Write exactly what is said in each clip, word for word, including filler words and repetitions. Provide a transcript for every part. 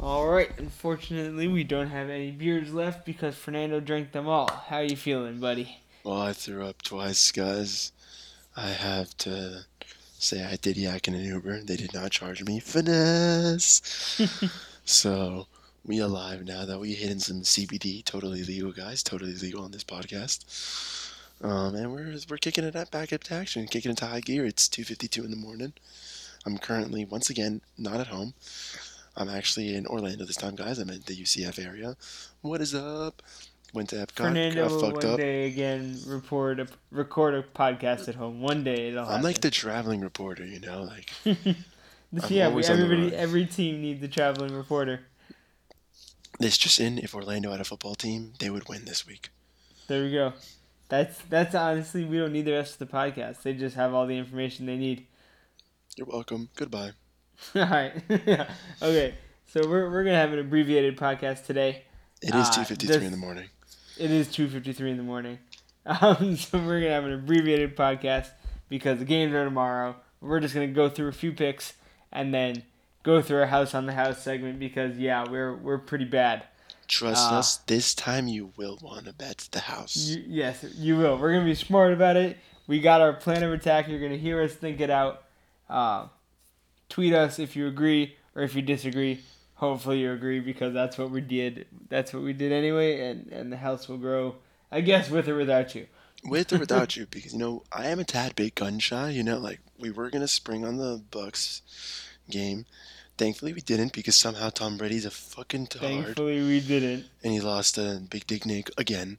Alright, unfortunately we don't have any beers left because Fernando drank them all. How you feeling, buddy? Well, I threw up twice, guys. I have to say I did yak in an Uber. They did not charge me. Finesse! So, we alive now that we hit in some C B D. Totally legal, guys. Totally legal on this podcast. Um, and we're we're kicking it up back up to action. Kicking into high gear. It's two fifty-two in the morning. I'm currently, once again, not at home. I'm actually in Orlando this time, guys. I'm in the U C F area. What is up? Went to Epcot. Fernando got fucked one up. Day again report a, record a podcast at home. One day it'll I'm happen. Like the traveling reporter, you know, like. Yeah, we, everybody, every team needs a traveling reporter. This just in: if Orlando had a football team, they would win this week. There we go. That's that's honestly, we don't need the rest of the podcast. They just have all the information they need. You're welcome. Goodbye. All right. Yeah. Okay. So we're we're gonna have an abbreviated podcast today. It is two fifty three in the morning. It is two fifty three in the morning. Um, so we're gonna have an abbreviated podcast because the games are tomorrow. We're just gonna go through a few picks and then go through our house on the house segment because yeah, we're we're pretty bad. Trust uh, us, this time you will want to bet the house. You, yes, you will. We're gonna be smart about it. We got our plan of attack. You're gonna hear us think it out. Uh, tweet us if you agree or if you disagree. Hopefully you agree because that's what we did. That's what we did anyway, and, and the house will grow, I guess, with or without you. With or without you, because, you know, I am a tad bit gun shy. You know, like, we were going to spring on the Bucks game. Thankfully we didn't because somehow Tom Brady's a fucking tard. Thankfully we didn't. And he lost to Big Dick Nick again.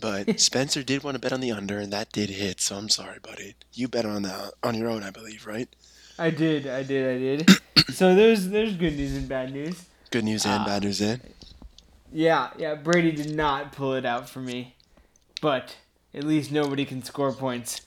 But Spencer did want to bet on the under, and that did hit, so I'm sorry, buddy. You bet on the, on your own, I believe, right? I did, I did, I did. So there's there's good news and bad news. Good news and uh, bad news, and yeah, yeah. Brady did not pull it out for me, but at least nobody can score points.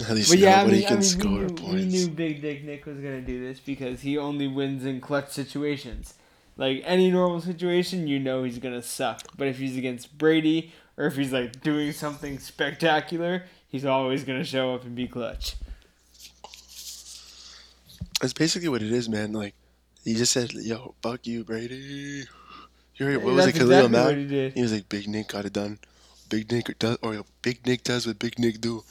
At least but yeah, nobody I mean, can I mean, score we knew, points. We knew Big Dick Nick was gonna do this because he only wins in clutch situations. Like any normal situation, you know he's gonna suck. But if he's against Brady or if he's like doing something spectacular, he's always gonna show up and be clutch. That's basically what it is, man. Like, he just said, yo, fuck you, Brady. You heard, what was That's it, Khalil exactly Mack? He, did. he was like, Big Nick got it done. Big Nick does, or Big Nick does what Big Nick do.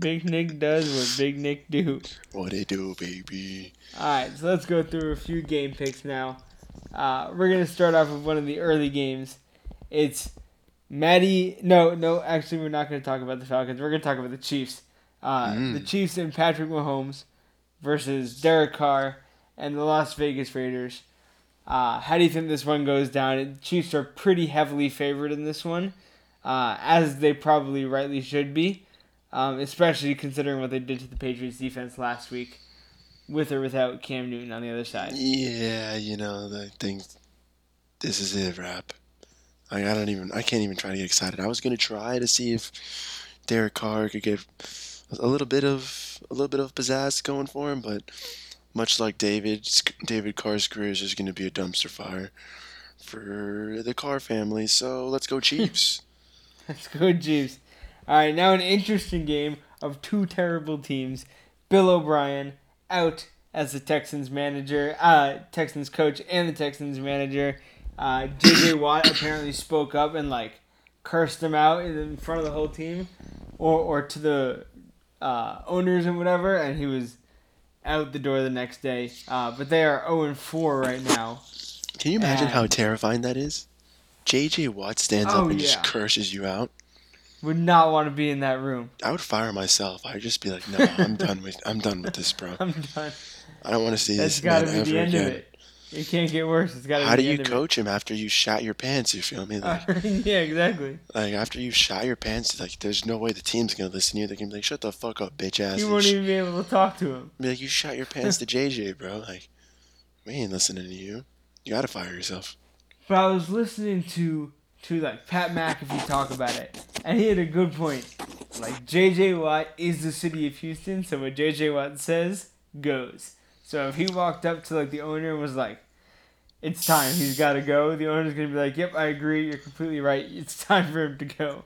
Big Nick does what Big Nick do. What it do, baby. All right, so let's go through a few game picks now. Uh, we're going to start off with one of the early games. It's Maddie. No, no, actually, we're not going to talk about the Falcons. We're going to talk about the Chiefs. Uh, mm. The Chiefs and Patrick Mahomes versus Derek Carr and the Las Vegas Raiders. Uh, how do you think this one goes down? The Chiefs are pretty heavily favored in this one, uh, as they probably rightly should be, um, especially considering what they did to the Patriots defense last week, with or without Cam Newton on the other side. Yeah, you know, I think this is it, wrap. Like, I don't even. I can't even try to get excited. I was gonna try to see if Derek Carr could get a little bit of a little bit of pizzazz going for him, but much like David, David Carr's career is just going to be a dumpster fire for the Carr family. So let's go Chiefs. Let's go Chiefs. All right, now an interesting game of two terrible teams. Bill O'Brien out as the Texans manager, uh, Texans coach, and the Texans manager. Uh, J J Watt apparently spoke up and like cursed them out in front of the whole team, or or to the. Uh, owners and whatever, and he was out the door the next day. Uh, but they are zero and four right now. Can you imagine and... how terrifying that is? J J Watt stands oh, up and yeah. just curses you out. Would not want to be in that room. I would fire myself. I'd just be like, no, I'm done with I'm done with this, bro. I'm done. I don't want to see That's this man ever again. That's got to be the end again. of it. It can't get worse. It's got to be the end of it. How do you coach him after you shot your pants, you feel me? Like, yeah, exactly. Like, after you shot your pants, like, there's no way the team's going to listen to you. They're going to be like, shut the fuck up, bitch ass. You won't even be able to talk to him. Be like, you shot your pants to J J, bro. Like, we ain't listening to you. You got to fire yourself. But I was listening to, to, like, Pat McAfee talk about it, and he had a good point. Like, J J Watt is the city of Houston, so what J J Watt says goes. So if he walked up to, like, the owner and was like, it's time, he's got to go, the owner's going to be like, yep, I agree, you're completely right, it's time for him to go.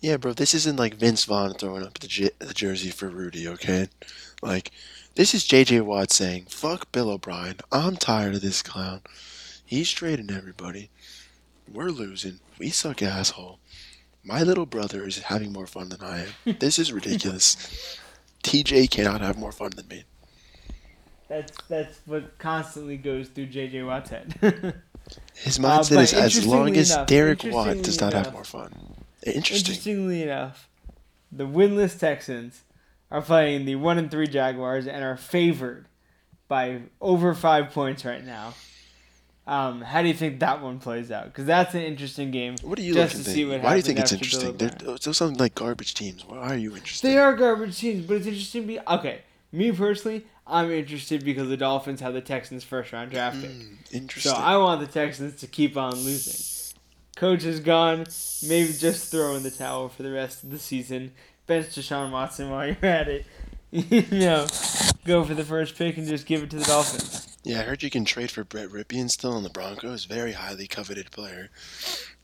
Yeah, bro, this isn't like Vince Vaughn throwing up the, j- the jersey for Rudy, okay? Like, this is J J Watt saying, fuck Bill O'Brien. I'm tired of this clown. He's trading everybody. We're losing. We suck, asshole. My little brother is having more fun than I am. This is ridiculous. T J cannot have more fun than me. That's that's what constantly goes through J J Watt's head. His mindset uh, is as long as enough, Derek Watt does not enough, have more fun. Interesting. Interestingly enough, the winless Texans are playing the one and three Jaguars and are favored by over five points right now. Um, how do you think that one plays out? Because that's an interesting game. What do you just to see what Why do you think it's interesting? They're, they're something like garbage teams. Why are you interested? They are garbage teams, but it's interesting. Be okay. Me personally, I'm interested because the Dolphins have the Texans first round draft pick. Mm, interesting. So I want the Texans to keep on losing. Coach is gone. Maybe just throw in the towel for the rest of the season. Bench Deshaun Watson while you're at it. You know, go for the first pick and just give it to the Dolphins. Yeah, I heard you can trade for Brett Ripien still in the Broncos. Very highly coveted player.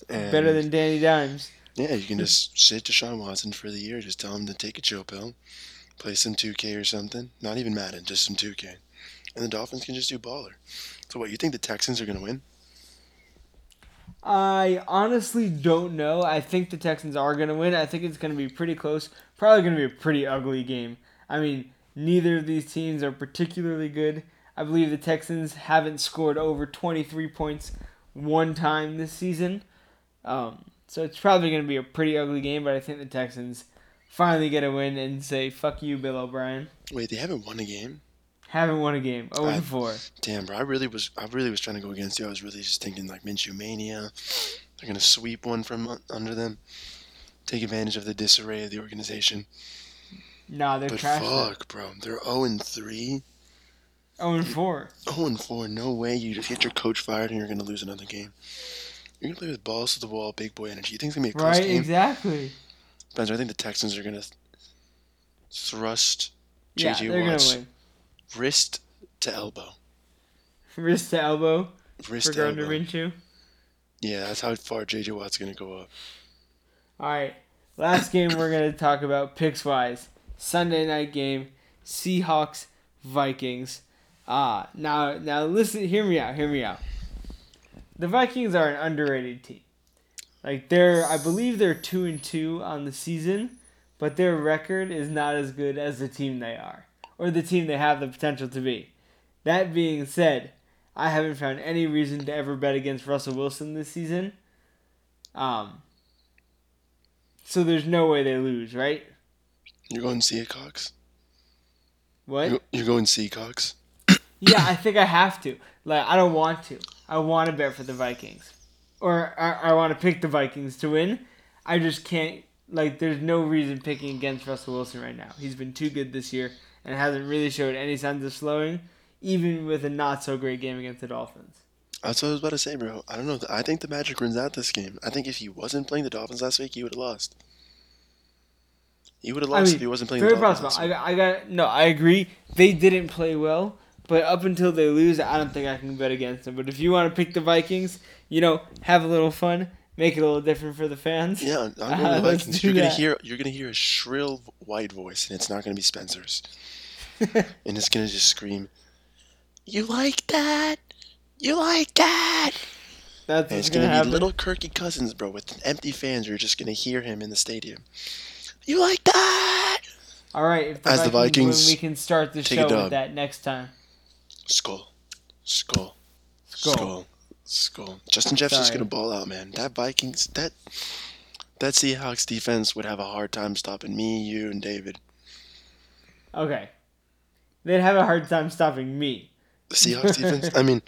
And better than Danny Dimes. Yeah, you can just sit Deshaun Watson for the year. Just tell him to take a chill pill. Play some two K or something. Not even Madden, just some two K. And the Dolphins can just do baller. So what, you think the Texans are going to win? I honestly don't know. I think the Texans are going to win. I think it's going to be pretty close. Probably going to be a pretty ugly game. I mean, neither of these teams are particularly good. I believe the Texans haven't scored over twenty-three points one time this season. Um, so it's probably going to be a pretty ugly game, but I think the Texans finally get a win and say, fuck you, Bill O'Brien. Wait, they haven't won a game? Haven't won a game. oh and four. Damn, bro. I really was I really was trying to go against you. I was really just thinking, like, Minshew Mania. They're going to sweep one from under them. Take advantage of the disarray of the organization. Nah, they're but trash. Fuck, bro. They're oh and three. oh and four. oh and four. No way. You just get your coach fired and you're going to lose another game. You're going to play with balls to the wall, big boy energy. You think it's going to be a close right, game? Right, exactly. Spencer, I think the Texans are going to thrust J J yeah, Watt's wrist to elbow. Wrist to elbow? Wrist to elbow. For Gardner Minshew? Yeah, that's how far J J Watt's going to go up. All right. Last game we're going to talk about picks-wise. Sunday night game, Seahawks, Vikings. Ah, now, now listen, hear me out, hear me out. The Vikings are an underrated team. Like, they're, I believe they're two and two on the season, but their record is not as good as the team they are, or the team they have the potential to be. That being said, I haven't found any reason to ever bet against Russell Wilson this season. Um. So there's no way they lose, right? You're going Seahawks? What? You're going Seahawks? Yeah, I think I have to. Like, I don't want to. I want to bet for the Vikings. Or I, I want to pick the Vikings to win. I just can't. Like, there's no reason picking against Russell Wilson right now. He's been too good this year and hasn't really showed any signs of slowing, even with a not-so-great game against the Dolphins. That's what I was about to say, bro. I don't know. I think the Magic runs out this game. I think if he wasn't playing the Dolphins last week, he would have lost. He would have lost I mean, if he wasn't playing the Dolphins last week. I, I got, no, I agree. They didn't play well. But up until they lose, I don't think I can bet against them. But if you want to pick the Vikings, you know, have a little fun, make it a little different for the fans. Yeah, I'm going to uh, the Vikings. You're gonna hear you're gonna hear a shrill white voice, and it's not gonna be Spencer's. And it's gonna just scream, "You like that? You like that?" That's and it's gonna, gonna be little Kirky Cousins, bro, with empty fans. You're just gonna hear him in the stadium. You like that? All right. If the As Vikings, the Vikings, win, we can start the show with that next time. Skull. Skull. Skull. Skull. Skull. Justin Jefferson's going to ball out, man. That Vikings, that that Seahawks defense would have a hard time stopping me, you, and David. Okay. They'd have a hard time stopping me. The Seahawks defense? I mean,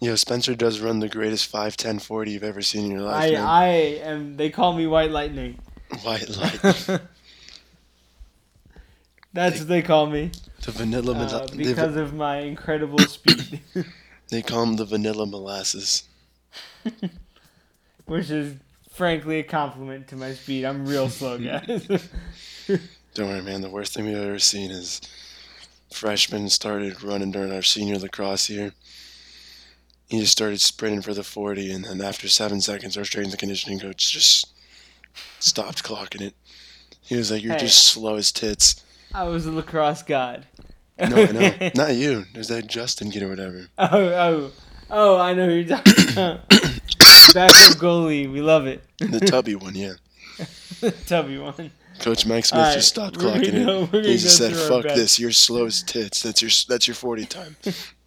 you know, Spencer does run the greatest five ten forty you've ever seen in your life. I, man. I am, they call me White Lightning. White Lightning. That's they, what they call me. The vanilla uh, because of my incredible speed. They call him the vanilla molasses, which is frankly a compliment to my speed. I'm real slow, guys. Don't worry, man. The worst thing we've ever seen is freshmen started running during our senior lacrosse year. He just started sprinting for the forty, and then after seven seconds, our strength and conditioning coach just stopped clocking it. He was like, "You're hey. just slow as tits." I was a lacrosse god. No, I know. Not you. There's that Justin kid or whatever. Oh, oh. Oh, I know who you're talking about. Backup goalie. We love it. The tubby one, yeah. The tubby one. Coach Mike Smith right, just stopped clocking go, it. He just said, fuck this. You're slow as tits. That's your that's your forty time.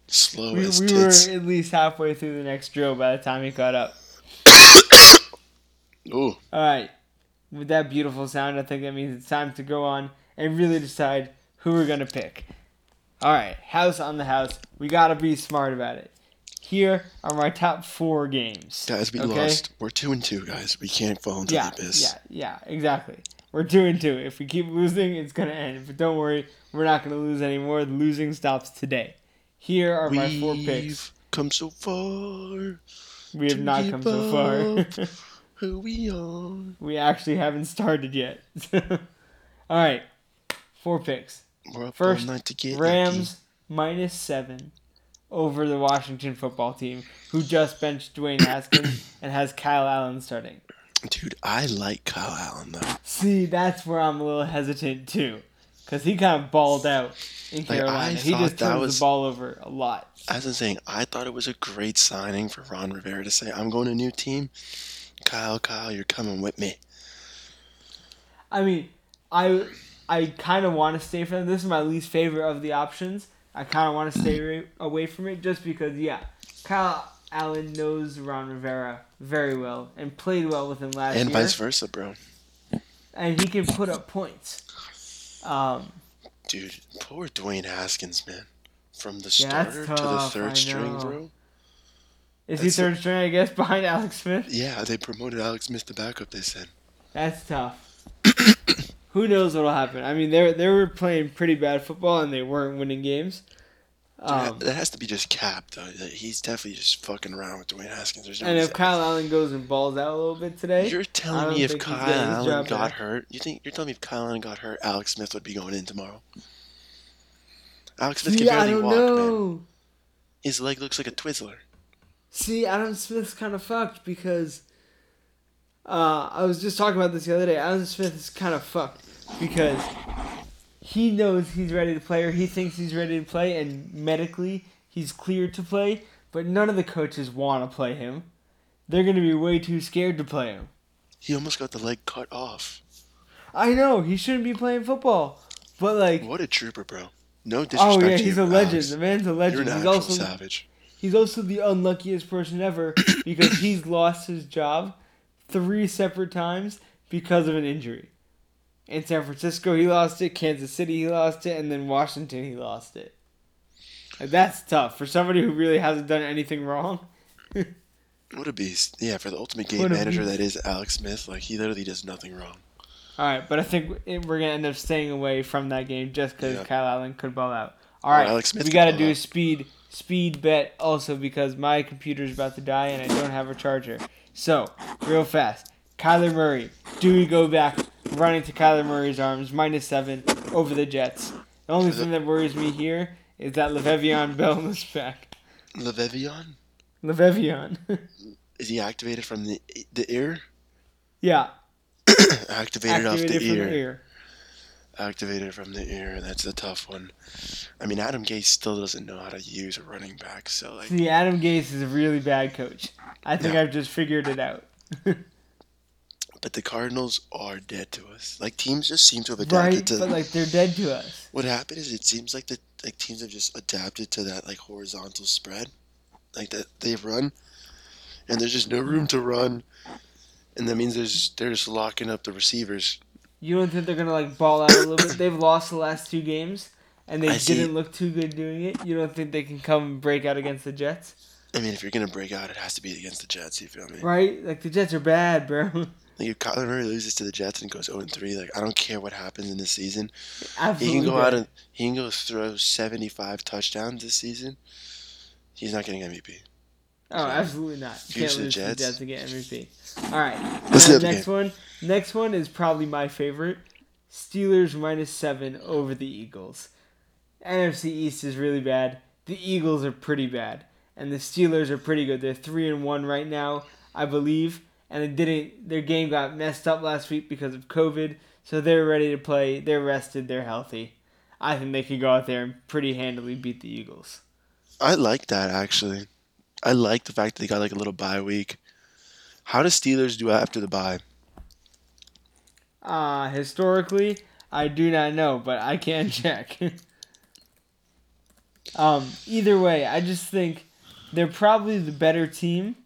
Slow we, as we tits. We were at least halfway through the next drill by the time he caught up. Ooh. All right. With that beautiful sound, I think that means it's time to go on and really decide who we're going to pick. All right. House on the house. We got to be smart about it. Here are my top four games. Guys, we okay? lost. We're two and two, guys. We can't fall into yeah, the abyss. Yeah, yeah, exactly. We're two and two. If we keep losing, it's going to end. But don't worry. We're not going to lose anymore. The losing stops today. Here are We've my four picks. We've come so far. We have not come so far. Who we are. We actually haven't started yet. All right. Four picks. We're up First, all night to get Rams lucky. minus seven over the Washington football team, who just benched Dwayne Haskins and has Kyle Allen starting. Dude, I like Kyle Allen, though. See, that's where I'm a little hesitant, too. Because he kind of balled out in Carolina. Like, he just turns was, the ball over a lot. As I was saying, I thought it was a great signing for Ron Rivera to say, I'm going to a new team. Kyle, Kyle, you're coming with me. I mean, I I kind of want to stay from them. This is my least favorite of the options. I kind of want to stay away from it just because, yeah, Kyle Allen knows Ron Rivera very well and played well with him last and year. And vice versa, bro. And he can put up points. Um, Dude, poor Dwayne Haskins, man. From the yeah, starter tough, to the third string, bro. Is that's he third string, I guess, behind Alex Smith? Yeah, they promoted Alex Smith to backup, they said. That's tough. Who knows what will happen? I mean, they they were playing pretty bad football, and they weren't winning games. Um, that has to be just capped, though. He's definitely just fucking around with Dwayne Haskins. There's no and if Kyle Allen goes and balls out a little bit today... You're telling me if Kyle Allen got back. hurt... You think, you're telling me if Kyle Allen got hurt, Alex Smith would be going in tomorrow? Alex Smith See, can barely walk, know. man. His leg looks like a Twizzler. See, Adam Smith's kind of fucked because uh, I was just talking about this the other day. Adam Smith is kind of fucked because he knows he's ready to play or he thinks he's ready to play and medically he's cleared to play, but none of the coaches want to play him. They're going to be way too scared to play him. He almost got the leg cut off. I know. He shouldn't be playing football. But like, what a trooper, bro. No disrespect to Oh, yeah, he's a legend. House. The man's a legend. You're an he's also savage. He's also the unluckiest person ever because he's lost his job three separate times because of an injury. In San Francisco, he lost it. Kansas City, he lost it. And then Washington, he lost it. And that's tough for somebody who really hasn't done anything wrong. What a beast. Yeah, for the ultimate game manager beast. that is Alex Smith, like he literally does nothing wrong. All right, but I think we're going to end up staying away from that game just because yeah. Kyle Allen could ball out. All right, well, we got to do a speed... Speed bet also because my computer's about to die and I don't have a charger. So, real fast. Kyler Murray. Do we go back running to Kyler Murray's arms? Minus seven over the Jets. The only thing that worries me here is that LeVeon Bell is back. LeVeon? LeVeon. Is he activated from the the ear? Yeah. activated, activated off the ear. the ear. Activated from the ear. That's a tough one. I mean, Adam Gase still doesn't know how to use a running back. So like, see, Adam Gase is a really bad coach. I think no. I've just figured it out. But the Cardinals are dead to us. Like teams just seem to have adapted right? to. But like they're dead to us. What happened is it seems like the like teams have just adapted to that like horizontal spread, like that they've run, and there's just no room to run, and that means there's they're just locking up the receivers. You don't think they're going to, like, ball out a little bit? They've lost the last two games, and they I didn't see. look too good doing it. You don't think they can come and break out against the Jets? I mean, if you're going to break out, it has to be against the Jets, you feel me? Right? Like, the Jets are bad, bro. Like, if Kyler Murray loses to the Jets and goes oh and three, like, I don't care what happens in this season. Absolutely. He can go bad. out and he can go throw seventy-five touchdowns this season. He's not getting M V P. Oh, so, absolutely not. You can't lose to the Jets to get M V P. All right. What's the next game? one? Next one is probably my favorite. Steelers minus seven over the Eagles. N F C East is really bad. The Eagles are pretty bad. And the Steelers are pretty good. They're three and one right now, I believe. And it didn't their game got messed up last week because of COVID. So they're ready to play. They're rested. They're healthy. I think they could go out there and pretty handily beat the Eagles. I like that, actually. I like the fact that they got like a little bye week. How do Steelers do after the bye? Uh, historically, I do not know, but I can check. um, either way, I just think they're probably the better team.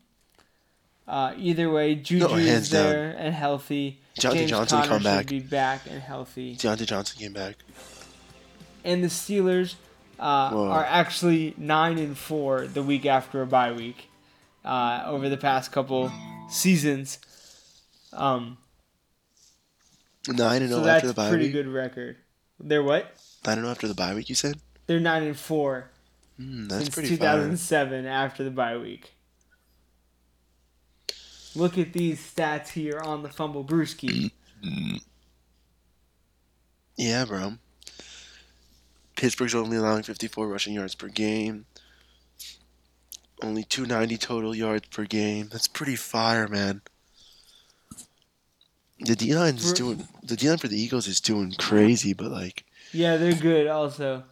Uh, either way, Juju no, is there down. and healthy. Deontay Johnson come back. Be back and healthy. Deontay Johnson came back. And the Steelers uh, are actually nine and four the week after a bye week. Uh, over the past couple seasons, um, nine and zero so after the bye week. That's a pretty good record. They're what? Nine and zero after the bye week. You said they're nine and four. Mm, that's since pretty. Two thousand seven after the bye week. Look at these stats here on the Fumble Brewski. Yeah, bro. Pittsburgh's only allowing fifty-four rushing yards per game. Only two ninety total yards per game. That's pretty fire, man. The D-line's Bru- doing the D-line for the Eagles is doing crazy, but like yeah, they're good also.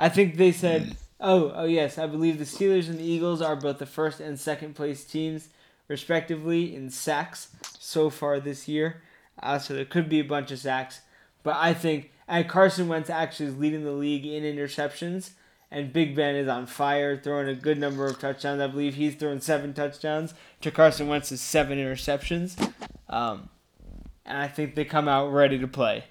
I think they said, "Oh, oh yes, I believe the Steelers and the Eagles are both the first and second place teams." respectively in sacks so far this year. Uh, so there could be a bunch of sacks. But I think and Carson Wentz actually is leading the league in interceptions. And Big Ben is on fire, throwing a good number of touchdowns. I believe he's thrown seven touchdowns to Carson Wentz's seven interceptions. Um, and I think they come out ready to play.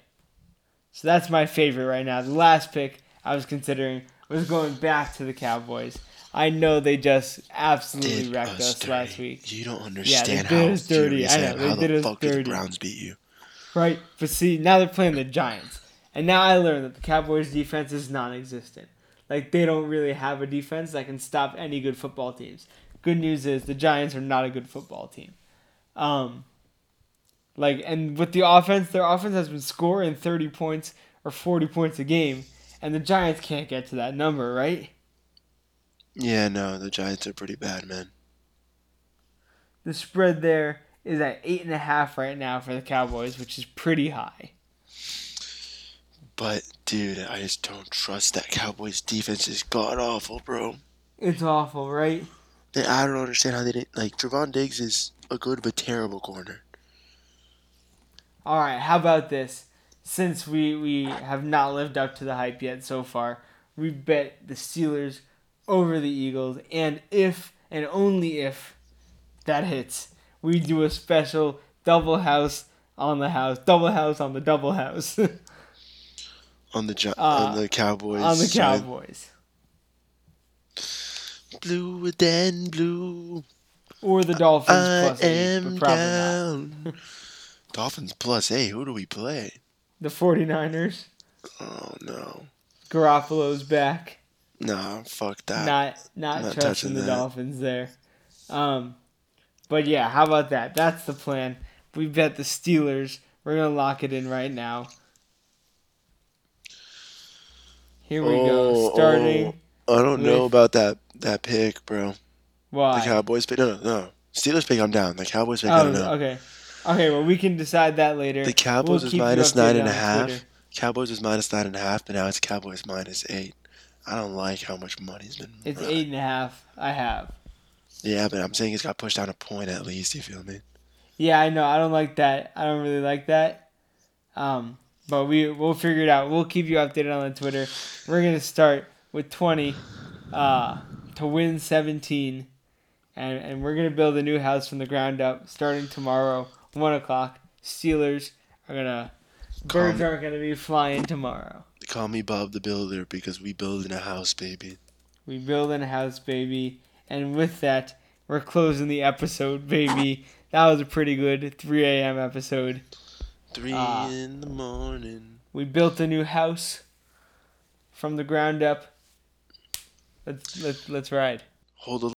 So that's my favorite right now. The last pick I was considering was going back to the Cowboys. I know they just absolutely did wrecked us, us last week. You don't understand yeah, how us dirty. I know, how they did the fuck dirty. Did the Browns beat you? Right, but see, now they're playing the Giants. And now I learned that the Cowboys' defense is non-existent. Like, they don't really have a defense that can stop any good football teams. Good news is the Giants are not a good football team. Um, like, and with the offense, their offense has been scoring thirty points or forty points a game, and the Giants can't get to that number, right? Yeah, no, the Giants are pretty bad, man. The spread there is at eight and a half right now for the Cowboys, which is pretty high. But, dude, I just don't trust that Cowboys defense. Is god-awful, bro. It's awful, right? They, I don't understand how they didn't... Like, Trevon Diggs is a good but terrible corner. All right, how about this? Since we, we have not lived up to the hype yet so far, we bet the Steelers over the Eagles, and if and only if that hits, we do a special double house on the house, double house on the double house. on the jo- uh, on the Cowboys. On the Cowboys. Side. Blue than blue. Or the Dolphins I plus eight, but probably down. Not. Dolphins plus eight. Who do we play? The 49ers. Oh no. Garoppolo's back. No, fuck that. Not not, not trusting the that. Dolphins there. Um, but yeah, how about that? That's the plan. We bet the Steelers. We're going to lock it in right now. Here we oh, go. Starting. Oh, I don't with... know about that, that pick, bro. Why? The Cowboys pick. No, no, no. Steelers pick, I'm down. The Cowboys pick, oh, I don't know. Okay. Okay, well, we can decide that later. The Cowboys we'll is minus nine and a half. Cowboys is minus nine and a half, but now it's Cowboys minus eight. I don't like how much money's been. It's running. eight and a half. I have. Yeah, but I'm saying it's got pushed down a point at least. You feel me? Yeah, I know. I don't like that. I don't really like that. Um, but we we'll figure it out. We'll keep you updated on the Twitter. We're gonna start with twenty, uh, to win seventeen, and and we're gonna build a new house from the ground up starting tomorrow, one o'clock. Steelers are gonna. Birds aren't gonna be flying tomorrow. Call me Bob the Builder because we build in a house, baby. We build in a house, baby. And with that, we're closing the episode, baby. That was a pretty good three a.m. episode. Three uh, in the morning. We built a new house from the ground up. Let's let's let's ride. Hold the